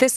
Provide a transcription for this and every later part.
This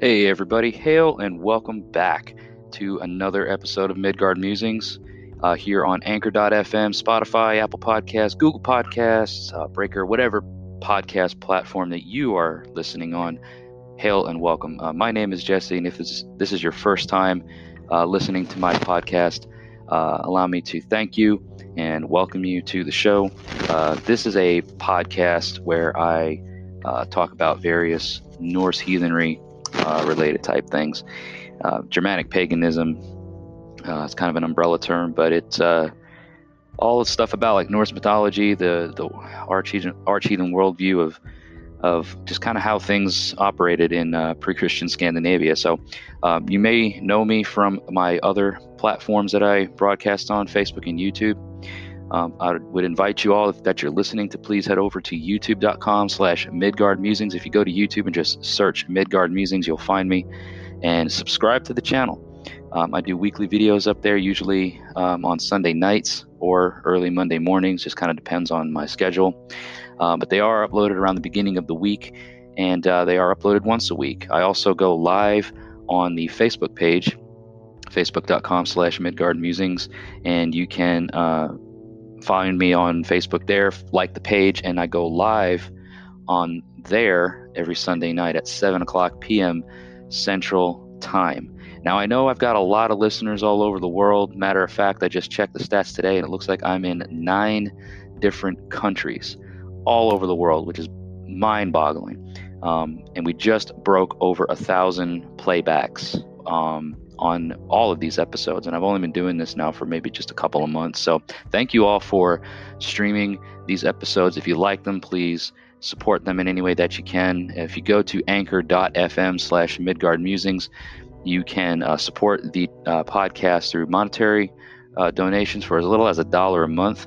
Hey everybody, hail and welcome back to another episode of Midgard Musings here on Anchor.fm, Spotify, Apple Podcasts, Google Podcasts, Breaker, whatever podcast platform that you are listening on. Hail and welcome. My name is Jesse, and if this is your first time listening to my podcast, allow me to thank you and welcome you to the show. This is a podcast where I talk about various Norse heathenry related type things. Germanic paganism, it's kind of an umbrella term, but it's all the stuff about like Norse mythology, the arch-heathen worldview of just kind of how things operated in pre-Christian Scandinavia. So you may know me from my other platforms that I broadcast on, Facebook and YouTube. I would invite you all, if that you're listening, to please head over to youtube.com/Midgard Musings. If you go to YouTube and just search Midgard Musings, you'll find me, and subscribe to the channel. I do weekly videos up there, usually on Sunday nights or early Monday mornings. Just kind of depends on my schedule. But they are uploaded around the beginning of the week, and they are uploaded once a week. I also go live on the Facebook page, facebook.com/Midgard Musings, and you can find me on Facebook there, like the page, and I go live on there every Sunday night at 7 o'clock p.m. Central Time. Now, I know I've got a lot of listeners all over the world. Matter of fact, I just checked the stats today, and it looks like I'm in 9 different countries all over the world, which is mind-boggling. And we just broke over 1,000 playbacks on all of these episodes, and I've only been doing this now for maybe just a couple of months. So thank you all for streaming these episodes. If you like them, please support them in any way that you can. If you go to anchor.fm/Midgard Musings, you can support the podcast through monetary donations for as little as $1 a month.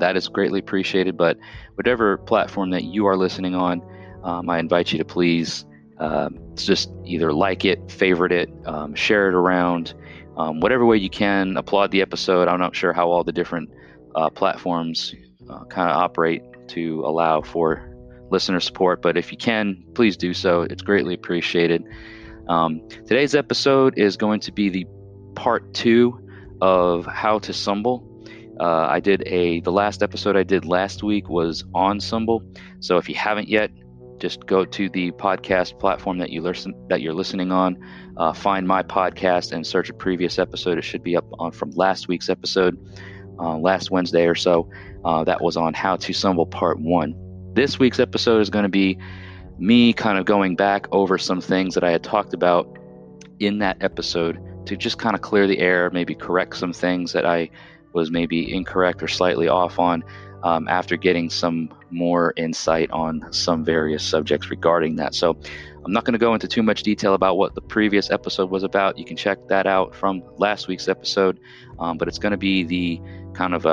That is greatly appreciated, but whatever platform that you are listening on, I invite you to please just either like it, favorite it, share it around, whatever way you can. Applaud the episode. I'm not sure how all the different platforms kind of operate to allow for listener support, but if you can, please do so. It's greatly appreciated. Today's episode is going to be the part 2 of How to Sumble. The last episode I did last week was on Sumble. So if you haven't yet, just go to the podcast platform that you're listening on, find my podcast and search a previous episode. It should be up on from last week's episode, last Wednesday or so. That was on How to Sumble part 1. This week's episode is going to be me kind of going back over some things that I had talked about in that episode to just kind of clear the air, maybe correct some things that I was maybe incorrect or slightly off on, after getting some more insight on some various subjects regarding that. So I'm not going to go into too much detail about what the previous episode was about. You can check that out from last week's episode, but it's going to be the kind of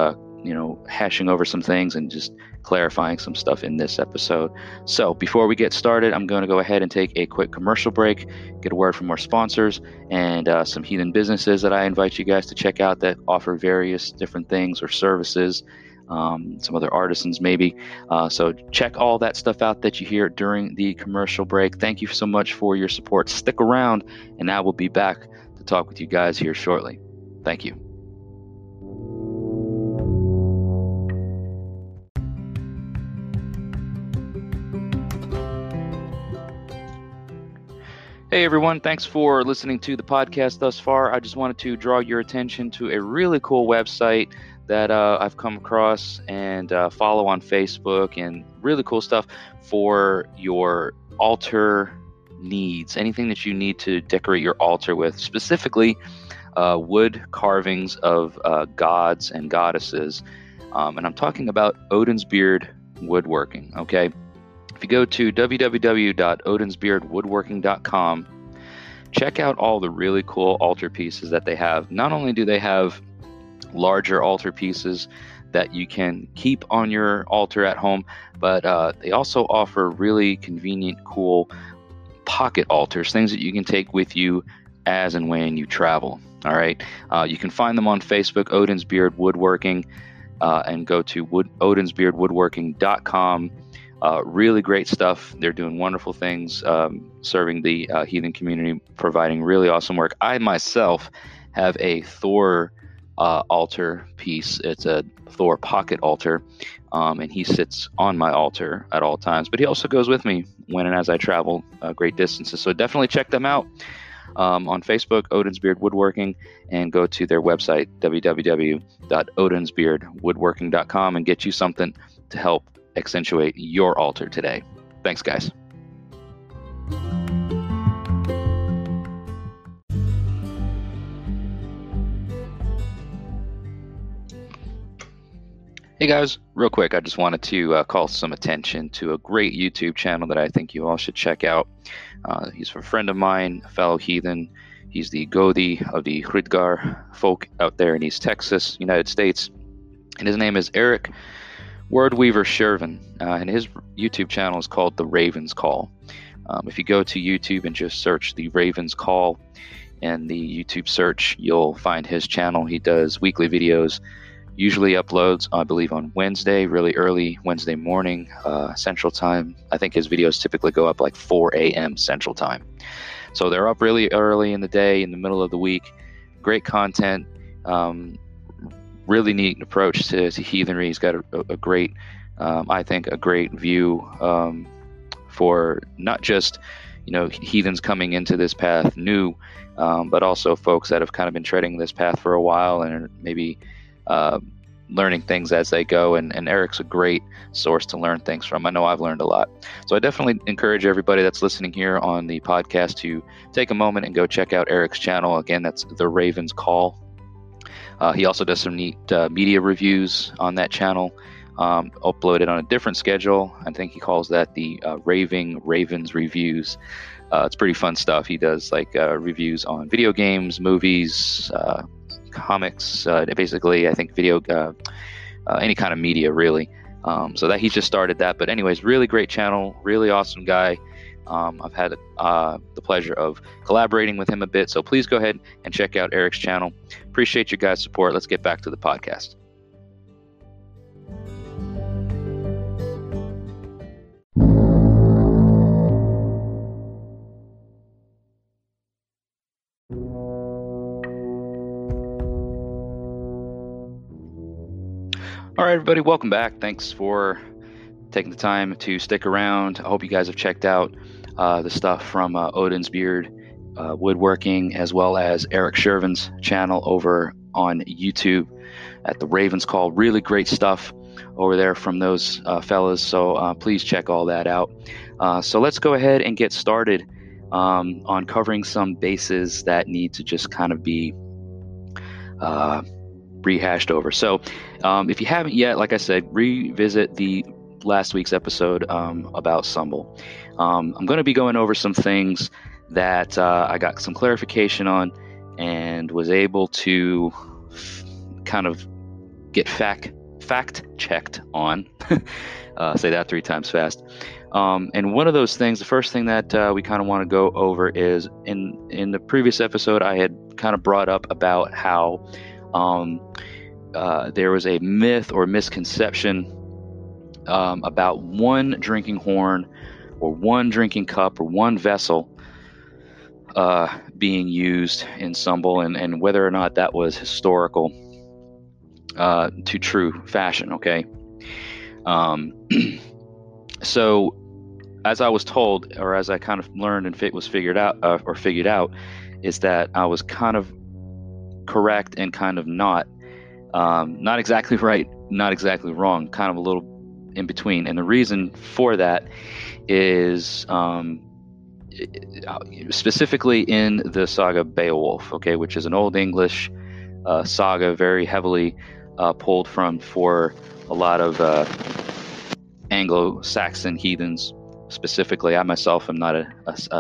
hashing over some things and just clarifying some stuff in this episode. So before we get started, I'm going to go ahead and take a quick commercial break, get a word from our sponsors and some heathen businesses that I invite you guys to check out that offer various different things or services, some other artisans maybe. So check all that stuff out that you hear during the commercial break. Thank you so much for your support. Stick around, and I will be back to talk with you guys here shortly. Thank you. Hey everyone, thanks for listening to the podcast thus far. I just wanted to draw your attention to a really cool website that I've come across and follow on Facebook, and really cool stuff for your altar needs. Anything that you need to decorate your altar with, specifically wood carvings of gods and goddesses. And I'm talking about Odin's Beard Woodworking. Okay. If you go to www.odinsbeardwoodworking.com, check out all the really cool altar pieces that they have. Not only do they have larger altar pieces that you can keep on your altar at home, but they also offer really convenient, cool pocket altars, things that you can take with you as and when you travel. All right. You can find them on Facebook, Odin's Beard Woodworking, and go to odinsbeardwoodworking.com. Really great stuff. They're doing wonderful things, serving the heathen community, providing really awesome work. I myself have a Thor altar piece. It's a Thor pocket altar, and he sits on my altar at all times. But he also goes with me when and as I travel great distances. So definitely check them out on Facebook, Odin's Beard Woodworking, and go to their website, www.odinsbeardwoodworking.com, and get you something to help accentuate your altar today. Thanks, guys. Hey guys, real quick, I just wanted to call some attention to a great YouTube channel that I think you all should check out. He's a friend of mine, a fellow heathen. He's the Godi of the Hridgar folk out there in East Texas, United States. And his name is Eric Wordweaver Shervin, and his YouTube channel is called The Raven's Call. If you go to YouTube and just search The Raven's Call in the YouTube search, you'll find his channel. He does weekly videos, usually uploads, I believe, on Wednesday, really early Wednesday morning, Central Time. I think his videos typically go up like 4 a.m. Central Time. So they're up really early in the day, in the middle of the week. Great content. Really neat approach to heathenry. He's got a great, I think, a great view for not just, heathens coming into this path new, but also folks that have kind of been treading this path for a while and are maybe learning things as they go. And Eric's a great source to learn things from. I know I've learned a lot. So I definitely encourage everybody that's listening here on the podcast to take a moment and go check out Eric's channel. Again, that's The Raven's Call. He also does some neat media reviews on that channel, uploaded on a different schedule. I think he calls that the Raving Ravens Reviews. It's pretty fun stuff. He does like reviews on video games, movies, comics, basically, I think video, any kind of media, really. So that he just started that. But anyways, really great channel, really awesome guy. I've had the pleasure of collaborating with him a bit, so please go ahead and check out Eric's channel. Appreciate your guys' support. Let's get back to the podcast. All right, everybody, welcome back. Thanks for taking the time to stick around. I hope you guys have checked out the stuff from Odin's Beard Woodworking, as well as Eric Shervin's channel over on YouTube at The Raven's Call. Really great stuff over there from those fellas, so please check all that out. So let's go ahead and get started on covering some bases that need to just kind of be rehashed over. So if you haven't yet, like I said, revisit the last week's episode about Sumbel. I'm going to be going over some things that I got some clarification on and was able to kind of get fact checked on. Say that three times fast. And one of those things, the first thing that we kind of want to go over is in the previous episode, I had kind of brought up about how there was a myth or misconception about one drinking horn or one drinking cup or one vessel being used in Sumbel, and whether or not that was historical to true fashion, okay? So as I was told, or as I kind of learned and figured out, is that I was kind of correct and kind of not exactly right, not exactly wrong, kind of a little in between. And the reason for that is specifically in the saga Beowulf, okay, which is an Old English saga, very heavily pulled from for a lot of Anglo-Saxon heathens specifically. I myself am not a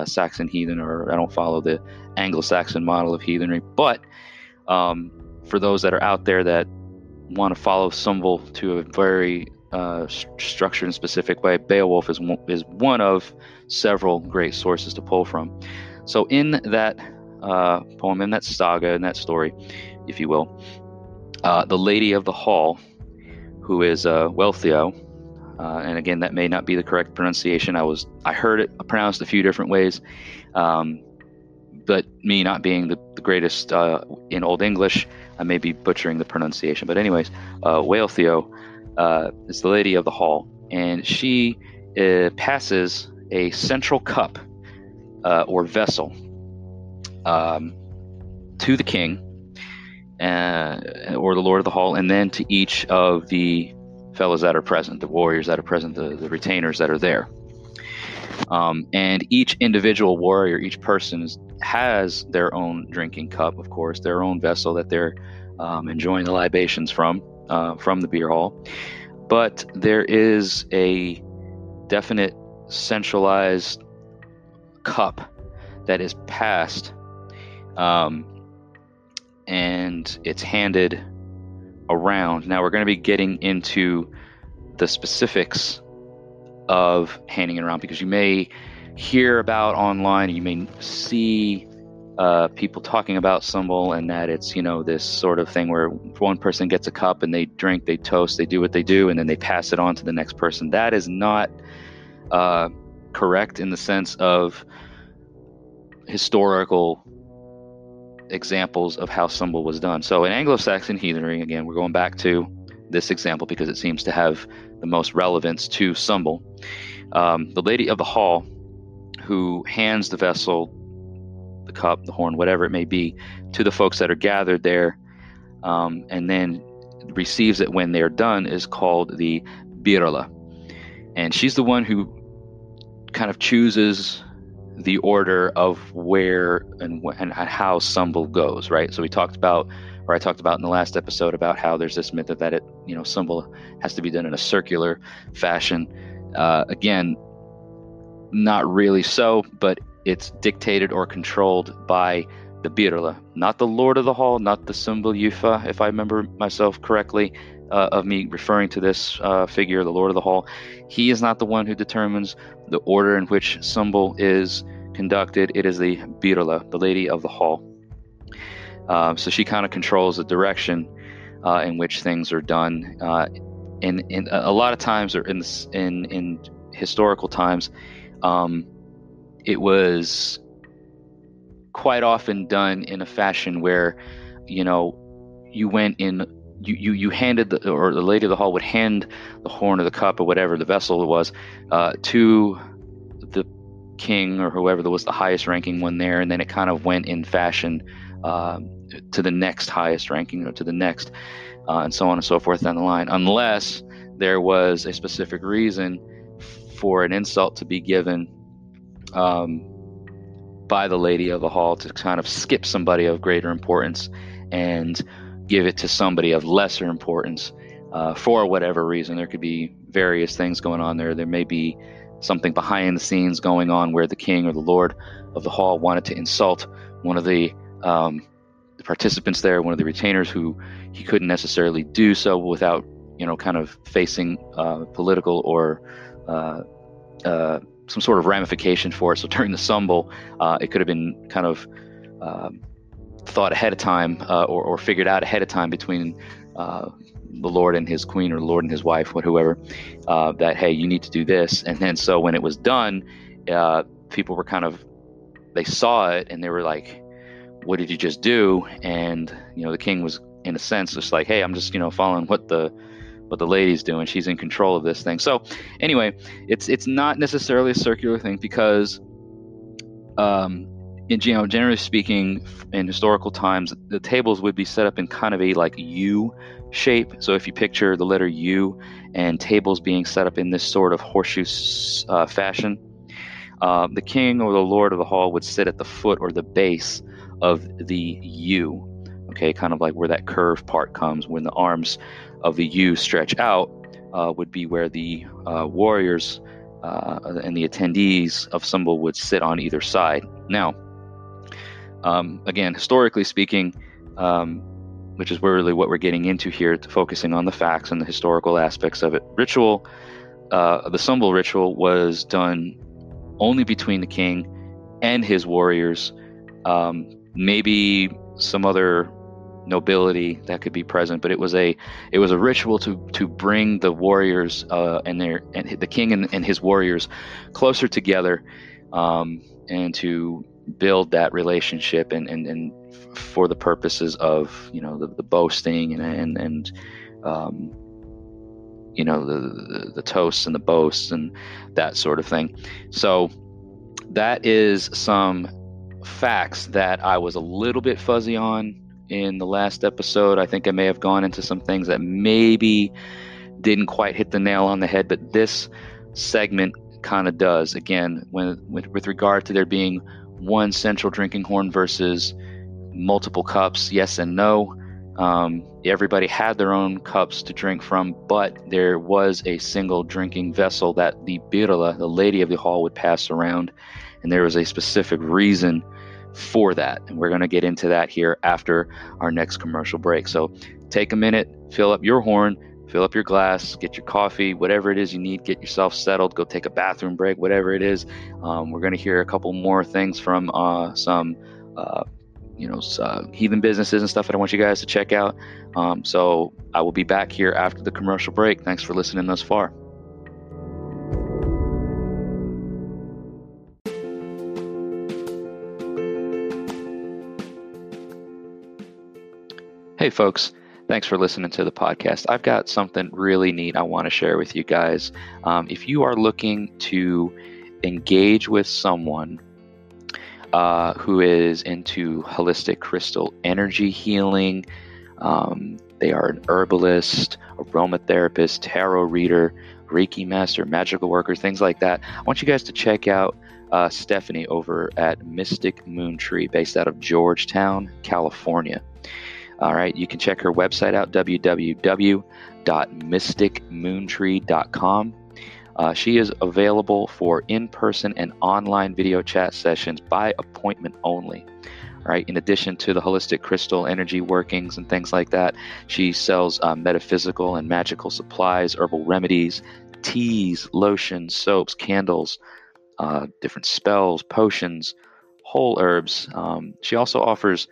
Saxon heathen, or I don't follow the Anglo-Saxon model of heathenry. But for those that are out there that want to follow Sumvel to a very structured and specific way, Beowulf is one of several great sources to pull from. So in that poem, in that saga, in that story, if you will, the Lady of the Hall, who is Wealhtheow, and again, that may not be the correct pronunciation. I heard it pronounced a few different ways, but me not being the greatest in Old English, I may be butchering the pronunciation. But anyways, Wealhtheow is the Lady of the Hall, and she passes a central cup or vessel to the king or the Lord of the Hall, and then to each of the fellows that are present, the warriors that are present, the retainers that are there. And each individual warrior, each person has their own drinking cup, of course, their own vessel that they're enjoying the libations from the beer hall. But there is a definite centralized cup that is passed, and it's handed around. Now we're going to be getting into the specifics of handing it around, because you may hear about online, you may see people talking about Sumvel, and that it's, you know, this sort of thing where one person gets a cup and they drink, they toast, they do what they do, and then they pass it on to the next person. That is not correct in the sense of historical examples of how Sumvel was done. So in Anglo-Saxon heathenry, again, we're going back to this example because it seems to have the most relevance to Sumvel. The Lady of the Hall, who hands the vessel, the cup, the horn, whatever it may be, to the folks that are gathered there, and then receives it when they're done, is called the Birla. And she's the one who kind of chooses the order of where and how Sumvel goes, right? So I talked about in the last episode about how there's this myth that it, you know, Sumvel has to be done in a circular fashion. Again, not really so, but it's dictated or controlled by the Birla, not the Lord of the Hall, not the Sumvel Yufa, if I remember myself correctly, of me referring to this figure, the Lord of the Hall. He is not the one who determines the order in which Sumvel is conducted. It is the Birla, the Lady of the Hall. So she kind of controls the direction in which things are done. In a lot of times, or in historical times, it was quite often done in a fashion where, you know, you went in, you handed or the Lady of the Hall would hand the horn or the cup or whatever the vessel it was to the king or whoever that was the highest ranking one there, and then it kind of went in fashion to the next highest ranking, or to the next, and so on and so forth down the line, unless there was a specific reason for an insult to be given by the Lady of the Hall to kind of skip somebody of greater importance and give it to somebody of lesser importance for whatever reason. There could be various things going on there. There may be something behind the scenes going on where the king or the Lord of the Hall wanted to insult one of the participants there, one of the retainers, who he couldn't necessarily do so without, you know, kind of facing political or some sort of ramification for it. So during the Sumvel, it could have been kind of thought ahead of time or figured out ahead of time between the Lord and his queen, or the Lord and his wife, whoever, that, hey, you need to do this. And then so when it was done, people were kind of, they saw it and they were like, what did you just do? And, you know, the king was in a sense just like, hey, I'm just, you know, following what the lady's doing. She's in control of this thing. So anyway, it's not necessarily a circular thing, because you know, generally speaking, in historical times, the tables would be set up in kind of a like U shape. So if you picture the letter U and tables being set up in this sort of horseshoe fashion, the king or the Lord of the Hall would sit at the foot or the base of the U. Okay, kind of like where that curve part comes, when the arms of the U stretch out, would be where the warriors and the attendees of Sumbul would sit on either side. Now, again, historically speaking, which is really what we're getting into here, to focusing on the facts and the historical aspects of it. Ritual, the Sumbul ritual was done only between the king and his warriors. Maybe some other nobility that could be present, but it was a ritual to bring the warriors and the king and his warriors closer together, and to build that relationship and for the purposes of the boasting and the toasts and the boasts and that sort of thing. So that is some facts that I was a little bit fuzzy on in the last episode. I think I may have gone into some things that maybe didn't quite hit the nail on the head, but this segment kind of does. Again, with regard to there being one central drinking horn versus multiple cups, yes and no. Everybody had their own cups to drink from, but there was a single drinking vessel that the Birla, the lady of the hall, would pass around, and there was a specific reason for that, and we're going to get into that here after our next commercial break. So take a minute, fill up your horn, fill up your glass, get your coffee, whatever it is you need, get yourself settled, go take a bathroom break, whatever it is. We're going to hear a couple more things from some heathen businesses and stuff that I want you guys to check out. So I will be back here after the commercial break. Thanks for listening thus far. Hey folks, thanks for listening to the podcast. I've got something really neat I want to share with you guys. If you are looking to engage with someone who is into holistic crystal energy healing. They are an herbalist, aromatherapist, tarot reader, Reiki master, magical worker, things like that. I want you guys to check out Stephanie over at Mystic Moon Tree, based out of Georgetown, California. All right, you can check her website out, www.mysticmoontree.com. She is available for in-person and online video chat sessions by appointment only. All right. In addition to the holistic crystal energy workings and things like that, she sells metaphysical and magical supplies, herbal remedies, teas, lotions, soaps, candles, different spells, potions, whole herbs. She also offers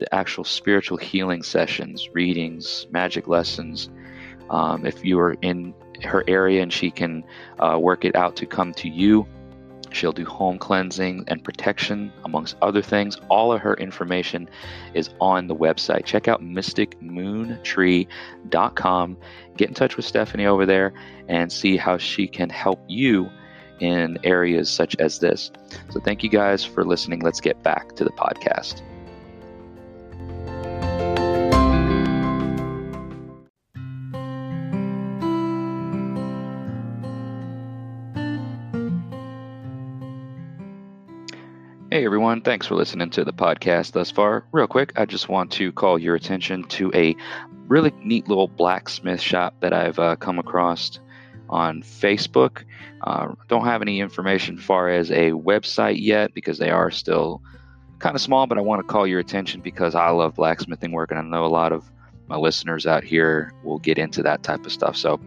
the actual spiritual healing sessions, readings, magic lessons. If you are in her area and she can work it out to come to you, she'll do home cleansing and protection, amongst other things. All of her information is on the website. Check out mysticmoontree.com. Get in touch with Stephanie over there and see how she can help you in areas such as this. So thank you guys for listening. Let's get back to the podcast. Hey everyone, thanks for listening to the podcast thus far. Real quick, I just want to call your attention to a really neat little blacksmith shop that I've come across on Facebook. Don't have any information as far as a website yet because they are still kind of small, but I want to call your attention because I love blacksmithing work, and I know a lot of my listeners out here will get into that type of stuff. So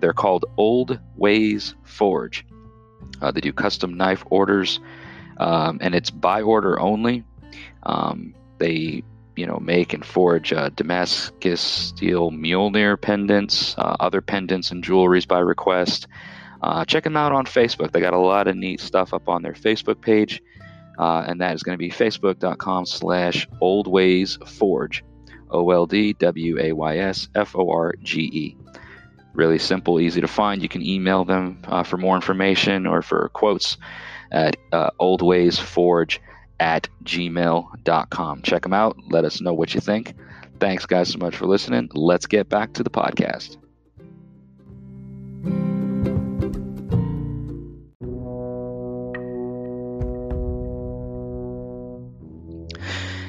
they're called Old Ways Forge. They do custom knife orders. And it's by order only. They, make and forge Damascus steel Mjolnir pendants, other pendants and jewelries by request. Check them out on Facebook. They got a lot of neat stuff up on their Facebook page, and that is going to be facebook.com/oldwaysforge, OLDWAYSFORGE. Really simple, easy to find. You can email them for more information or for quotes at oldwaysforge@gmail.com. Check them out. Let us know what you think. Thanks, guys, so much for listening. Let's get back to the podcast.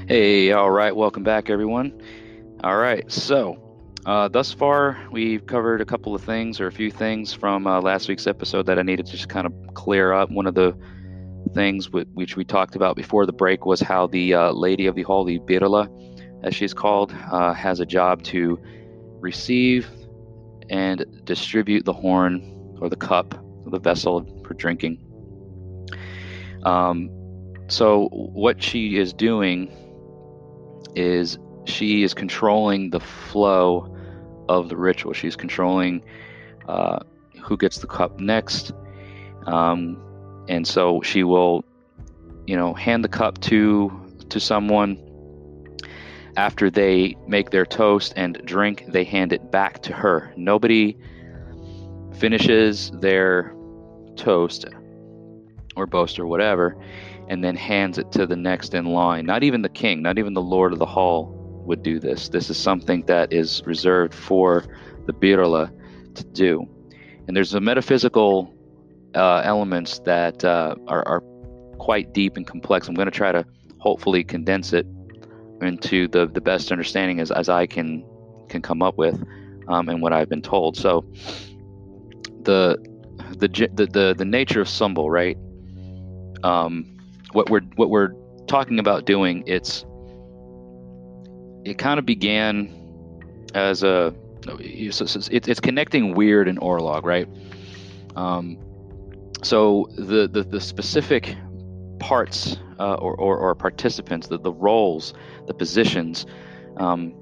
Hey, all right. Welcome back, everyone. All right. So Thus far, we've covered a couple of things or a few things from last week's episode that I needed to just kind of clear up. One of the things which we talked about before the break was how the Lady of the Holy Birla, as she's called, has a job to receive and distribute the horn or the cup, or the vessel for drinking. So what she is doing is she is controlling the flow of the ritual. She's controlling who gets the cup next. And so she will, hand the cup to someone. After they make their toast and drink, they hand it back to her. Nobody finishes their toast or boast or whatever and then hands it to the next in line. Not even the king, not even the lord of the hall would do this. This is something that is reserved for the Birla to do. And there's a metaphysical elements that are quite deep and complex. I'm going to try to hopefully condense it into the best understanding as I can come up with, and what I've been told. So the nature of Sumbul, right? What we're talking about doing, it kind of began as it's connecting weird and Orlog, right? So the specific parts or participants, the roles, the positions, the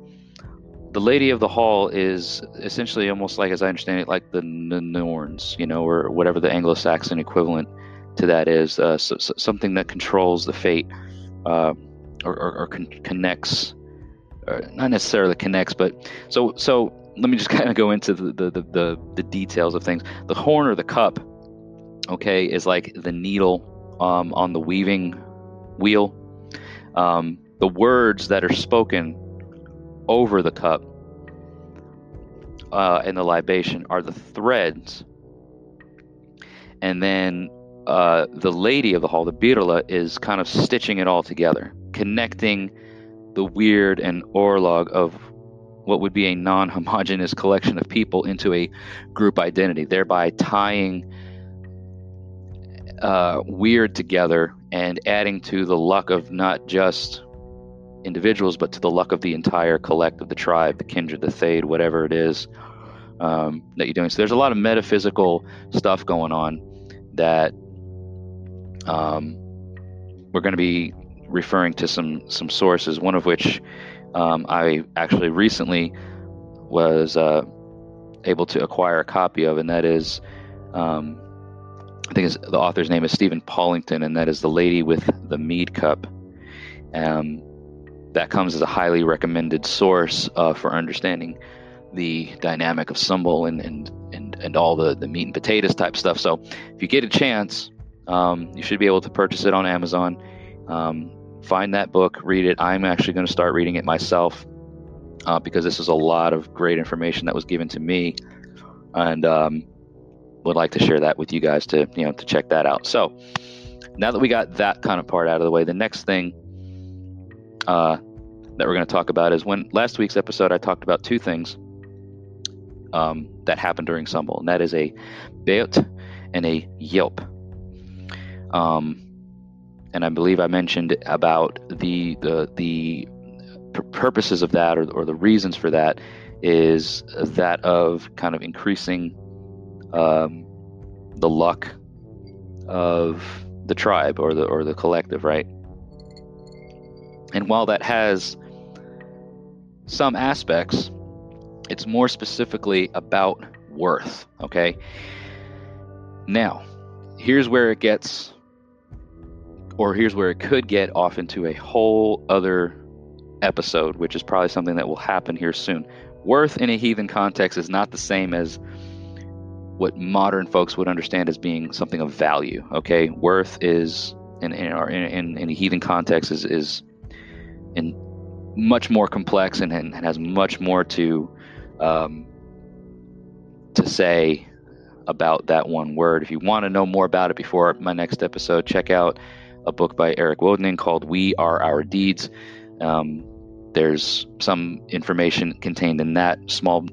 Lady of the Hall is essentially almost like, as I understand it, like the Norns, or whatever the Anglo-Saxon equivalent to that is, so something that controls the fate or connects, or not necessarily connects, but so let me just kind of go into the details of things. The horn or the cup, okay, is like the needle on the weaving wheel. The words that are spoken over the cup and the libation are the threads. And then the Lady of the Hall, the Birla, is kind of stitching it all together, connecting the weird and Orlog of what would be a non-homogeneous collection of people into a group identity, thereby tying weird together and adding to the luck of not just individuals, but to the luck of the entire collective, the tribe, the kindred, the Thade, whatever it is that you're doing. So there's a lot of metaphysical stuff going on that we're going to be referring to some sources, one of which I actually recently was able to acquire a copy of, and that is I think the author's name is Stephen Pollington, and that is The Lady with the Mead Cup. That comes as a highly recommended source for understanding the dynamic of Sumbul and all the meat and potatoes type stuff. So if you get a chance, you should be able to purchase it on Amazon. Find that book, read it. I'm actually going to start reading it myself because this is a lot of great information that was given to me, and would like to share that with you guys to check that out. So now that we got that kind of part out of the way, the next thing that we're going to talk about is when last week's episode I talked about two things that happened during Sumbul, and that is a Beot and a Yelp. And I believe I mentioned about the purposes of that or the reasons for that is that of kind of increasing the luck of the tribe or the collective, right? And while that has some aspects, it's more specifically about worth, okay? Now, here's where it could get off into a whole other episode, which is probably something that will happen here soon. Worth in a heathen context is not the same as what modern folks would understand as being something of value, okay? Worth is, in a heathen context, is in much more complex and has much more to say about that one word. If you want to know more about it before my next episode, check out a book by Eric Wodening called We Are Our Deeds. There's some information contained in that small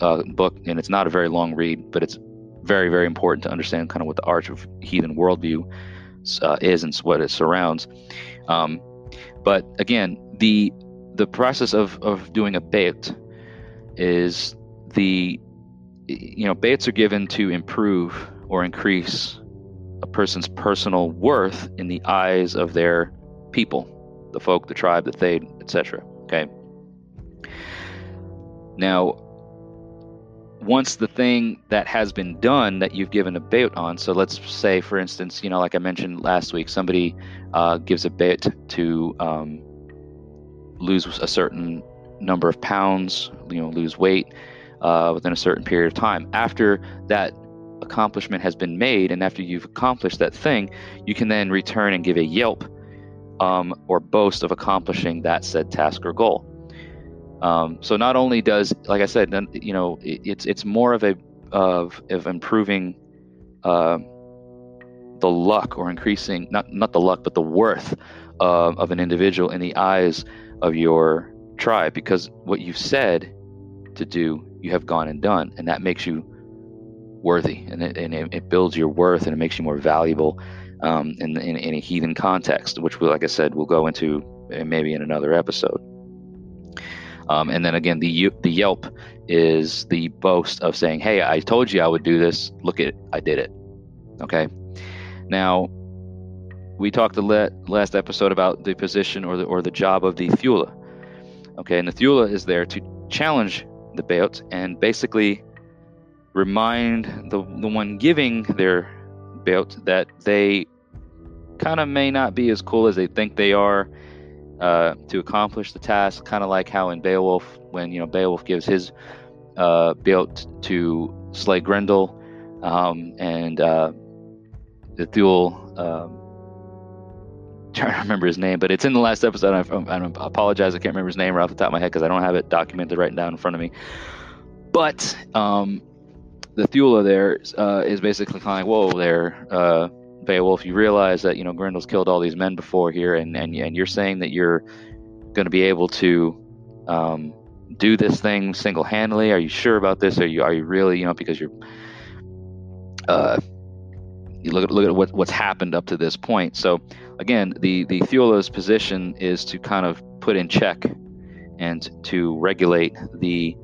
book, and it's not a very long read, but it's very, very important to understand kind of what the arch of heathen worldview is and what it surrounds. But again, the process of doing a beit is beits are given to improve or increase a person's personal worth in the eyes of their people, the folk, the tribe, the thane, etc. Okay. Now, once the thing that has been done that you've given a beit on, so let's say, for instance, like I mentioned last week, somebody gives a beit to lose a certain number of pounds, lose weight within a certain period of time. After that accomplishment has been made, and after you've accomplished that thing, you can then return and give a yelp or boast of accomplishing that said task or goal. So not only does, like I said, it's more of a improving the luck or increasing not the luck but the worth of an individual in the eyes of your tribe, because what you've said to do, you have gone and done, and that makes you worthy, and it builds your worth, and it makes you more valuable in a heathen context, which we, like I said, we'll go into maybe in another episode. And then again, the yelp is the boast of saying, hey, I told you I would do this. Look at it. I did it. Okay. Now, we talked the last episode about the position or the job of the theula. Okay. And the theula is there to challenge the beit and basically remind the one giving their beit that they kind of may not be as cool as they think they are. To accomplish the task, kind of like how in Beowulf, when Beowulf gives his beit to slay Grendel, and the Thule, trying to remember his name, but it's in the last episode. I apologize, I can't remember his name right off the top of my head because I don't have it documented right down in front of me. But the Thule there is basically kind of like, whoa, there. Beowulf, you realize that Grendel's killed all these men before here, and you're saying that you're going to be able to do this thing single-handedly? Are you sure about this? Are you really because you're you look at what's happened up to this point. So again, the Theula's position is to kind of put in check and to regulate the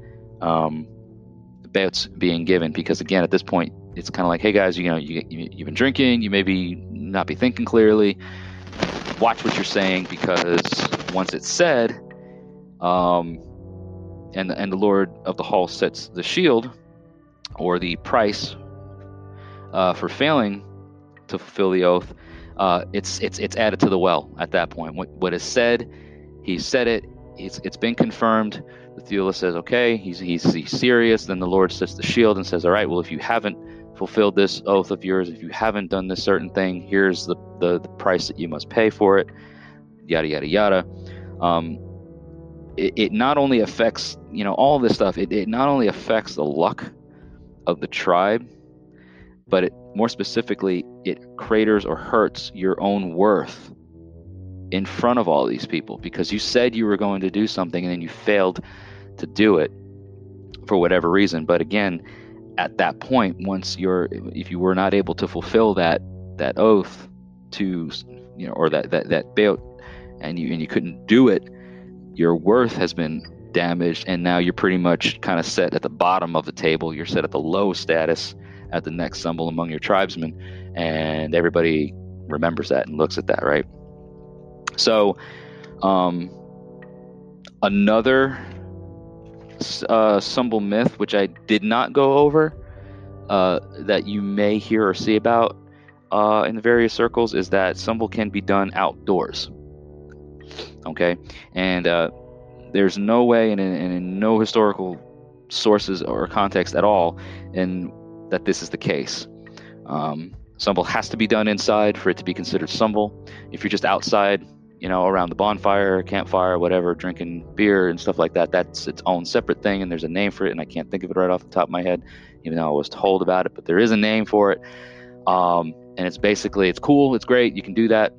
bets being given, because again, at this point, it's kind of like, hey guys, you've been drinking, you maybe not be thinking clearly. Watch what you're saying, because once it's said, and the Lord of the Hall sets the shield or the price for failing to fulfill the oath. It's added to the well at that point. What is said, he said it. It's been confirmed. The Theula says, okay, he's serious. Then the Lord sets the shield and says, all right, well, if you haven't fulfilled this oath of yours, if you haven't done this certain thing, here's the price that you must pay for it, yada, yada, yada. It not only affects, all this stuff, it not only affects the luck of the tribe, but more specifically, it craters or hurts your own worth in front of all these people, because you said you were going to do something and then you failed to do it for whatever reason. But again, at that point, once if you were not able to fulfill that oath to, or that beit, and you couldn't do it, your worth has been damaged, and now you're pretty much kind of set at the bottom of the table. You're set at the low status at the next symbol among your tribesmen, and everybody remembers that and looks at that, right? So, another symbol myth, which I did not go over, that you may hear or see about in the various circles, is that symbol can be done outdoors. Okay, and there's no way, and in no historical sources or context at all, in that this is the case. Symbol has to be done inside for it to be considered symbol. If you're just outside, around the bonfire, campfire, whatever, drinking beer and stuff like that, that's its own separate thing, and there's a name for it, and I can't think of it right off the top of my head, even though I was told about it, but there is a name for it. And it's basically, it's cool, it's great, you can do that,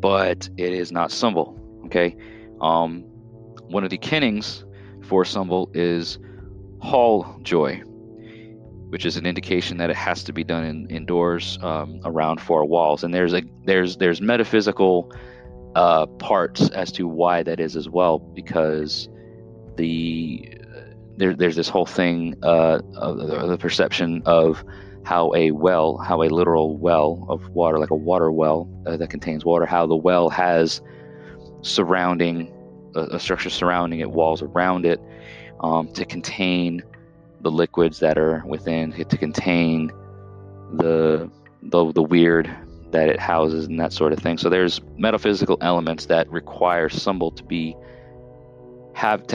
but it is not symbol. Okay. One of the kennings for Sumbel is Halljoy, which is an indication that it has to be done indoors around four walls. And there's metaphysical parts as to why that is as well, because there's this whole thing of the perception of how a literal well of water, like a water well that contains water, how the well has surrounding a structure surrounding it, walls around it, to contain the liquids that are within, to contain the weird that it houses and that sort of thing. So there's metaphysical elements that require Sumbel to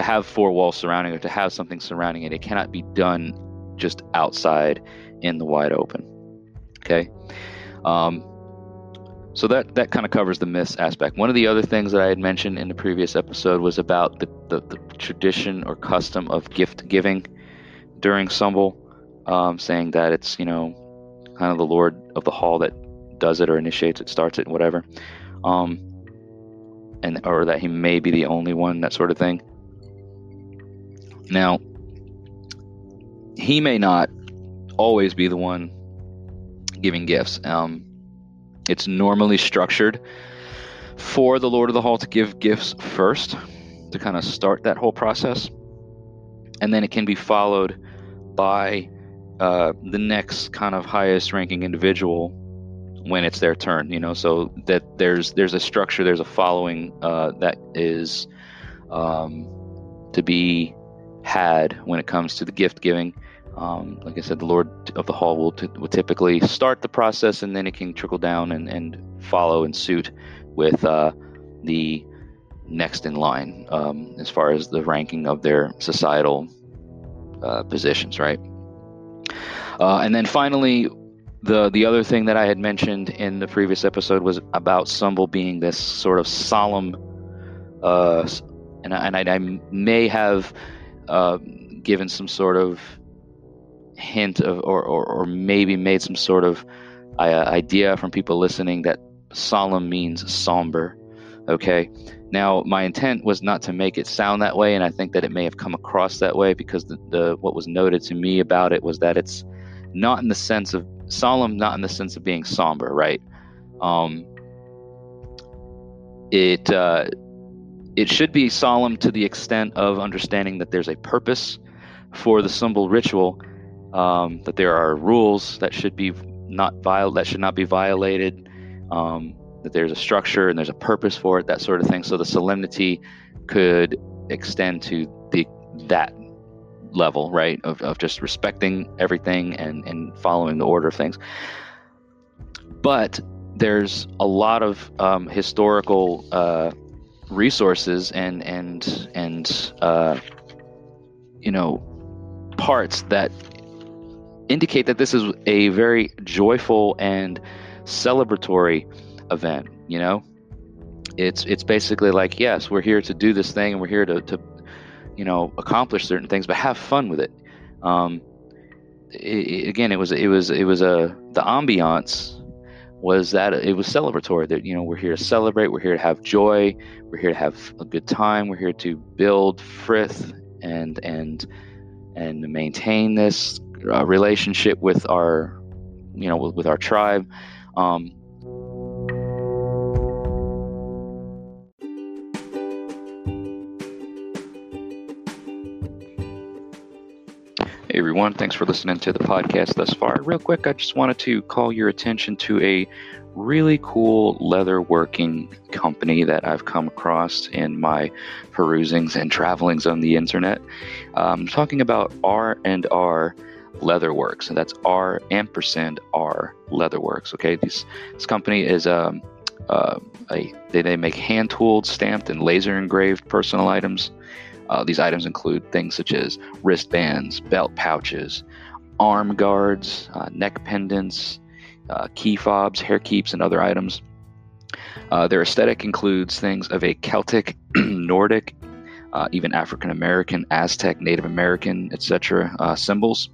have four walls surrounding it, to have something surrounding it. It cannot be done just outside in the wide open. Okay. So that kind of covers the myths aspect. One of the other things that I had mentioned in the previous episode was about the tradition or custom of gift giving during Sumbel, saying that it's, kind of the Lord of the Hall that does it or initiates it, starts it, whatever. Or that he may be the only one, that sort of thing. Now, he may not always be the one giving gifts. It's normally structured for the Lord of the Hall to give gifts first, to kind of start that whole process. And then it can be followed by the next kind of highest ranking individual when it's their turn, so that there's a structure, there's a following that is to be had when it comes to the gift giving. Like I said, the Lord of the Hall will typically start the process, and then it can trickle down and follow in suit with the next in line, as far as the ranking of their societal positions, right? And then finally, the other thing that I had mentioned in the previous episode was about Sumbel being this sort of solemn, and I may have given some sort of hint of, or maybe made some sort of idea from people listening that solemn means somber. Okay. Now, my intent was not to make it sound that way, and I think that it may have come across that way because the what was noted to me about it was that it's not in the sense of solemn, not in the sense of being somber, right? It should be solemn to the extent of understanding that there's a purpose for the Sumbel ritual. That there are rules that should not be violated, that there's a structure and there's a purpose for it, that sort of thing. So the solemnity could extend to that level, right, of just respecting everything and following the order of things. But there's a lot of historical resources and parts that indicate that this is a very joyful and celebratory event. It's basically like, yes, we're here to do this thing, and we're here to accomplish certain things, but have fun with it. The ambiance was that it was celebratory, that we're here to celebrate, we're here to have joy, we're here to have a good time, we're here to build frith and maintain this relationship with our, with our tribe. Hey everyone, thanks for listening to the podcast thus far. Real quick, I just wanted to call your attention to a really cool leather working company that I've come across in my perusings and travelings on the internet. I'm talking about R&R Leatherworks, and that's R&R Leatherworks. Okay, this company is they make hand tooled, stamped, and laser engraved personal items. These items include things such as wristbands, belt pouches, arm guards, neck pendants, key fobs, hair keeps, and other items. Their aesthetic includes things of a Celtic, Nordic, even African American, Aztec, Native American, etc. Symbols.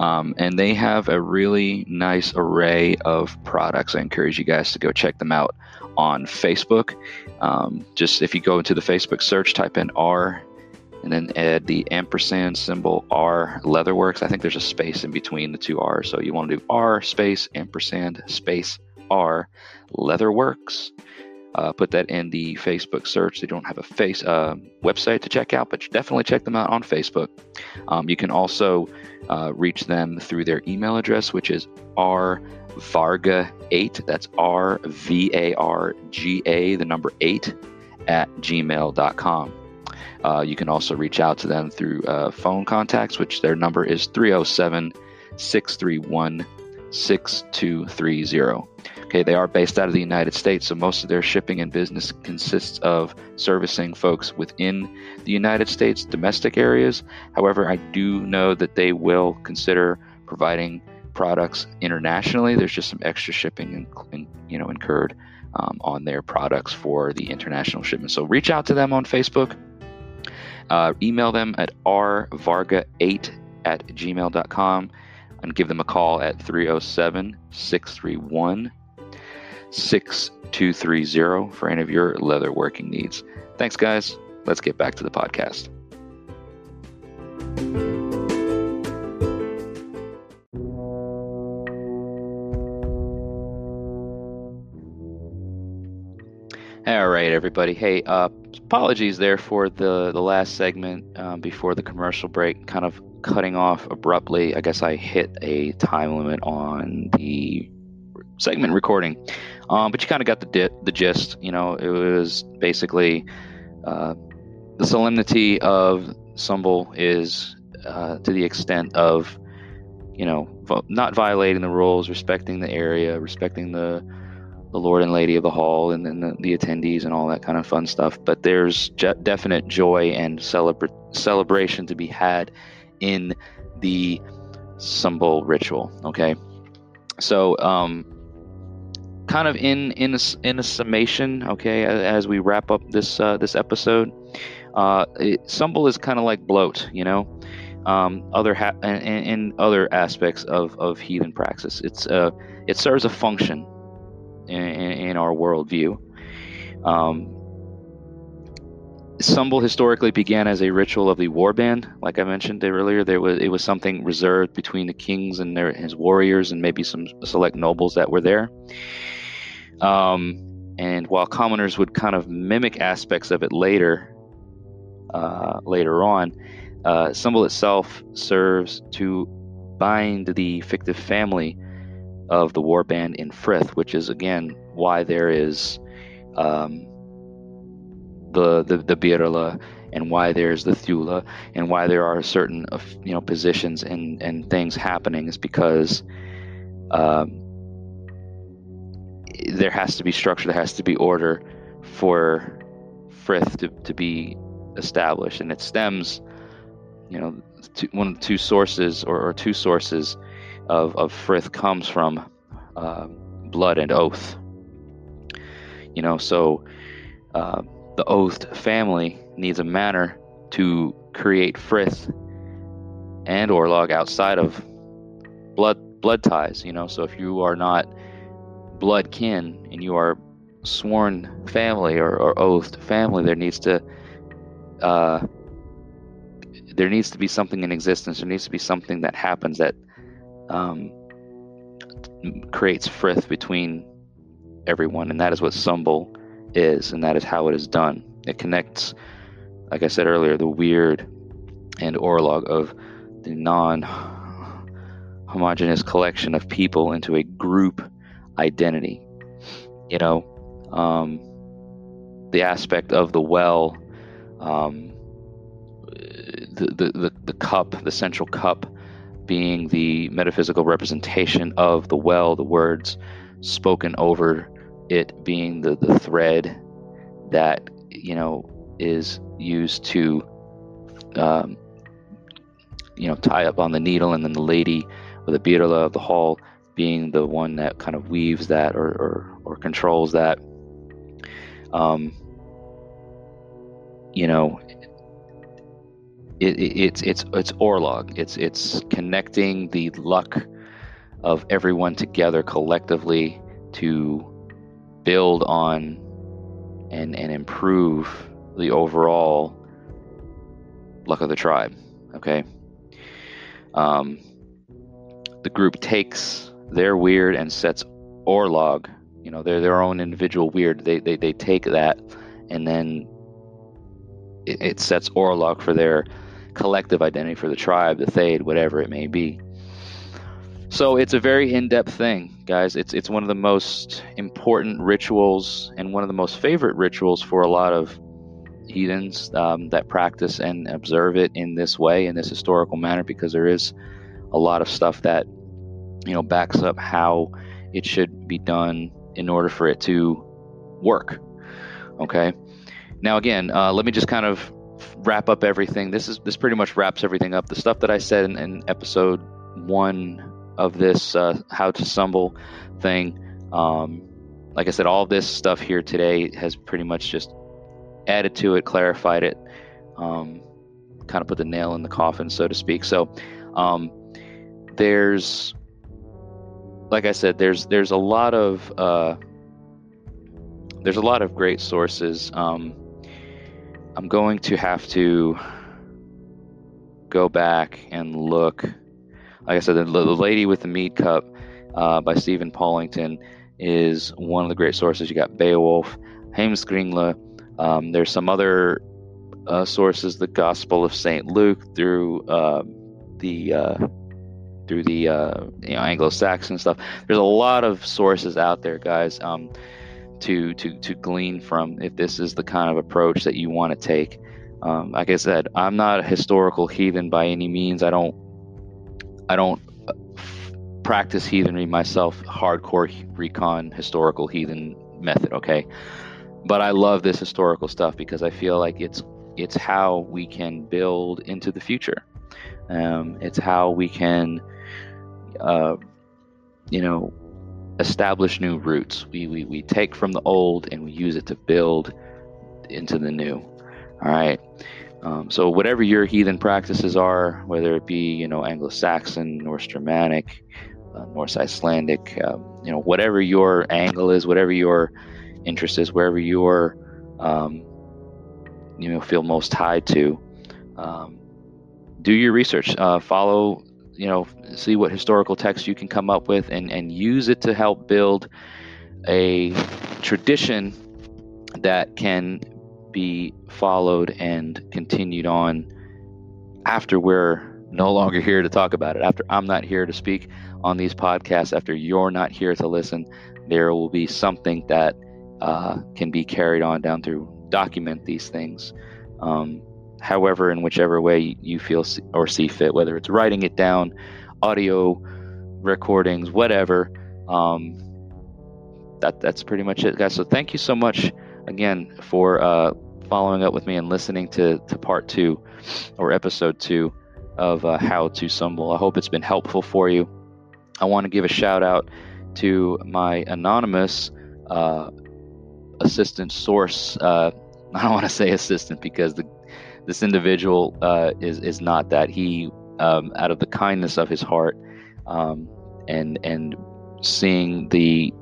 And they have a really nice array of products. I encourage you guys to go check them out on Facebook. Just if you go into the Facebook search, type in R and then add the ampersand symbol R Leatherworks. I think there's a space in between the two R's. So you want to do R space ampersand space R Leatherworks. Put that in the Facebook search. They don't have a website to check out, but you definitely check them out on Facebook. You can also reach them through their email address, which is rvarga8. That's R-V-A-R-G-A, the number 8, at gmail.com. You can also reach out to them through phone contacts, which their number is 307-631-6230. Okay, they are based out of the United States, so most of their shipping and business consists of servicing folks within the United States domestic areas. However, I do know that they will consider providing products internationally. There's just some extra shipping and incurred on their products for the international shipment. So reach out to them on Facebook. Email them at rvarga8@gmail.com and give them a call at 307-631-6230 for any of your leather working needs. Thanks, guys. Let's get back to the podcast. All right, everybody. Hey, apologies there for the last segment before the commercial break, kind of cutting off abruptly. I guess I hit a time limit on the segment recording, but you kind of got the gist. It was basically the solemnity of Sumbul is to the extent of not violating the rules, respecting the area, respecting the Lord and Lady of the Hall, and then the attendees and all that kind of fun stuff. But there's definite joy and celebration to be had in the Sumbul ritual. Okay, so kind of in a summation, okay, as we wrap up this episode, Sumbul is kind of like bloat, and other aspects of heathen praxis. It serves a function in our worldview. Sumbul historically began as a ritual of the warband. Like I mentioned earlier, it was something reserved between the kings and his warriors and maybe some select nobles that were there. And while commoners would kind of mimic aspects of it later on, Sumbul itself serves to bind the fictive family of the warband in Frith, which is again why there is the Birla, and why there's the Thula, and why there are certain positions and things happening, is because there has to be structure, there has to be order for Frith to be established. And it stems two sources of Frith comes from blood and oath. The Oathed family needs a manor to create Frith and Orlog outside of blood ties. So if you are not blood kin and you are sworn family or Oathed family, there needs to be something in existence. There needs to be something that happens that creates Frith between everyone, and that is what Sumbul is, and that is how it is done. It connects, like I said earlier, the weird and Orlog of the non-homogeneous collection of people into a group identity. The aspect of the well, the cup, the central cup, being the metaphysical representation of the well, the words spoken over it being the thread that is used to tie up on the needle, and then the lady or the Birla of the hall being the one that kind of weaves that or controls that. It's Orlog. It's connecting the luck of everyone together collectively to build on and improve the overall luck of the tribe. Okay. The group takes their weird and sets Orlog. You know, they're their own individual weird. They take that, and then it sets Orlog for their collective identity for the tribe, the Thade, whatever it may be. So it's a very in-depth thing, guys. It's one of the most important rituals and one of the most favorite rituals for a lot of heathens that practice and observe it in this way, in this historical manner, because there is a lot of stuff that, you know, backs up how it should be done in order for it to work. Okay. Now, again, let me just kind of wrap up everything. This pretty much wraps everything up. The stuff that I said in episode 1 of this how to stumble thing, like I said, all this stuff here today has pretty much just added to it, clarified it, kind of put the nail in the coffin, so to speak. So there's, like I said, there's a lot of great sources. I'm going to have to go back and look. Like I said, The Lady with the Mead Cup by Stephen Pollington is one of the great sources. You got Beowulf, Heimskringla. There's some other sources. The Gospel of St. Luke through the Anglo-Saxon stuff. There's a lot of sources out there, guys, to glean from if this is the kind of approach that you want to take. Like I said, I'm not a historical heathen by any means. I don't practice heathenry myself, hardcore recon historical heathen method, okay? But I love this historical stuff because I feel like it's how we can build into the future. It's how we can, establish new roots. We take from the old and we use it to build into the new. All right. So whatever your heathen practices are, whether it be, Anglo-Saxon, Norse Germanic, Norse Icelandic, whatever your angle is, whatever your interest is, wherever you're, feel most tied to, do your research, follow, see what historical text you can come up with and use it to help build a tradition that can be followed and continued on after we're no longer here to talk about it. After I'm not here to speak on these podcasts, after you're not here to listen, there will be something that can be carried on down through, document these things, however and whichever way you feel or see fit, whether it's writing it down, audio recordings, whatever. That's pretty much it, guys. So thank you so much again for following up with me and listening to part 2 or episode 2 of How to Stumble. I hope it's been helpful for you. I want to give a shout out to my anonymous assistant source. I don't want to say assistant because this individual is not that. He, out of the kindness of his heart, and seeing the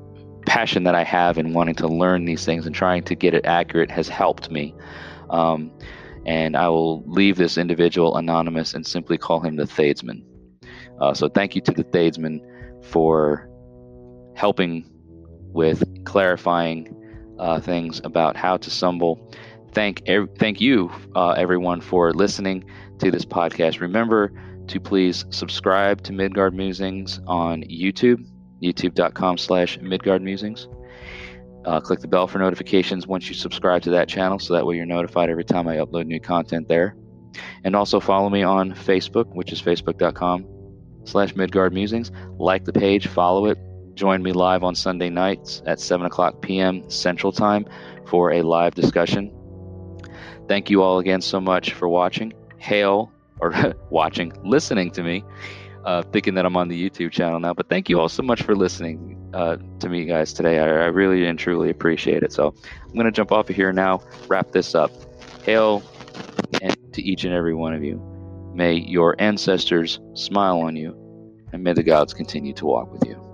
passion that I have in wanting to learn these things and trying to get it accurate, has helped me. And I will leave this individual anonymous and simply call him the Thadesman. So thank you to the Thadesman for helping with clarifying things about How to Stumble. Thank you, everyone, for listening to this podcast. Remember to please subscribe to Midgard Musings on YouTube, youtube.com/Midgard Musings. Click the bell for notifications once you subscribe to that channel, so that way you're notified every time I upload new content there. And also follow me on Facebook, which is facebook.com/Midgard Musings. Like the page, follow it. Join me live on Sunday nights at 7 o'clock p.m. Central Time for a live discussion. Thank you all again so much for watching. Hail, or listening to me. Thinking that I'm on the YouTube channel now, but thank you all so much for listening to me, guys, today. I really and truly appreciate it. So I'm going to jump off of here now, wrap this up. Hail. and to each and every one of you. May your ancestors smile on you, and may the gods continue to walk with you.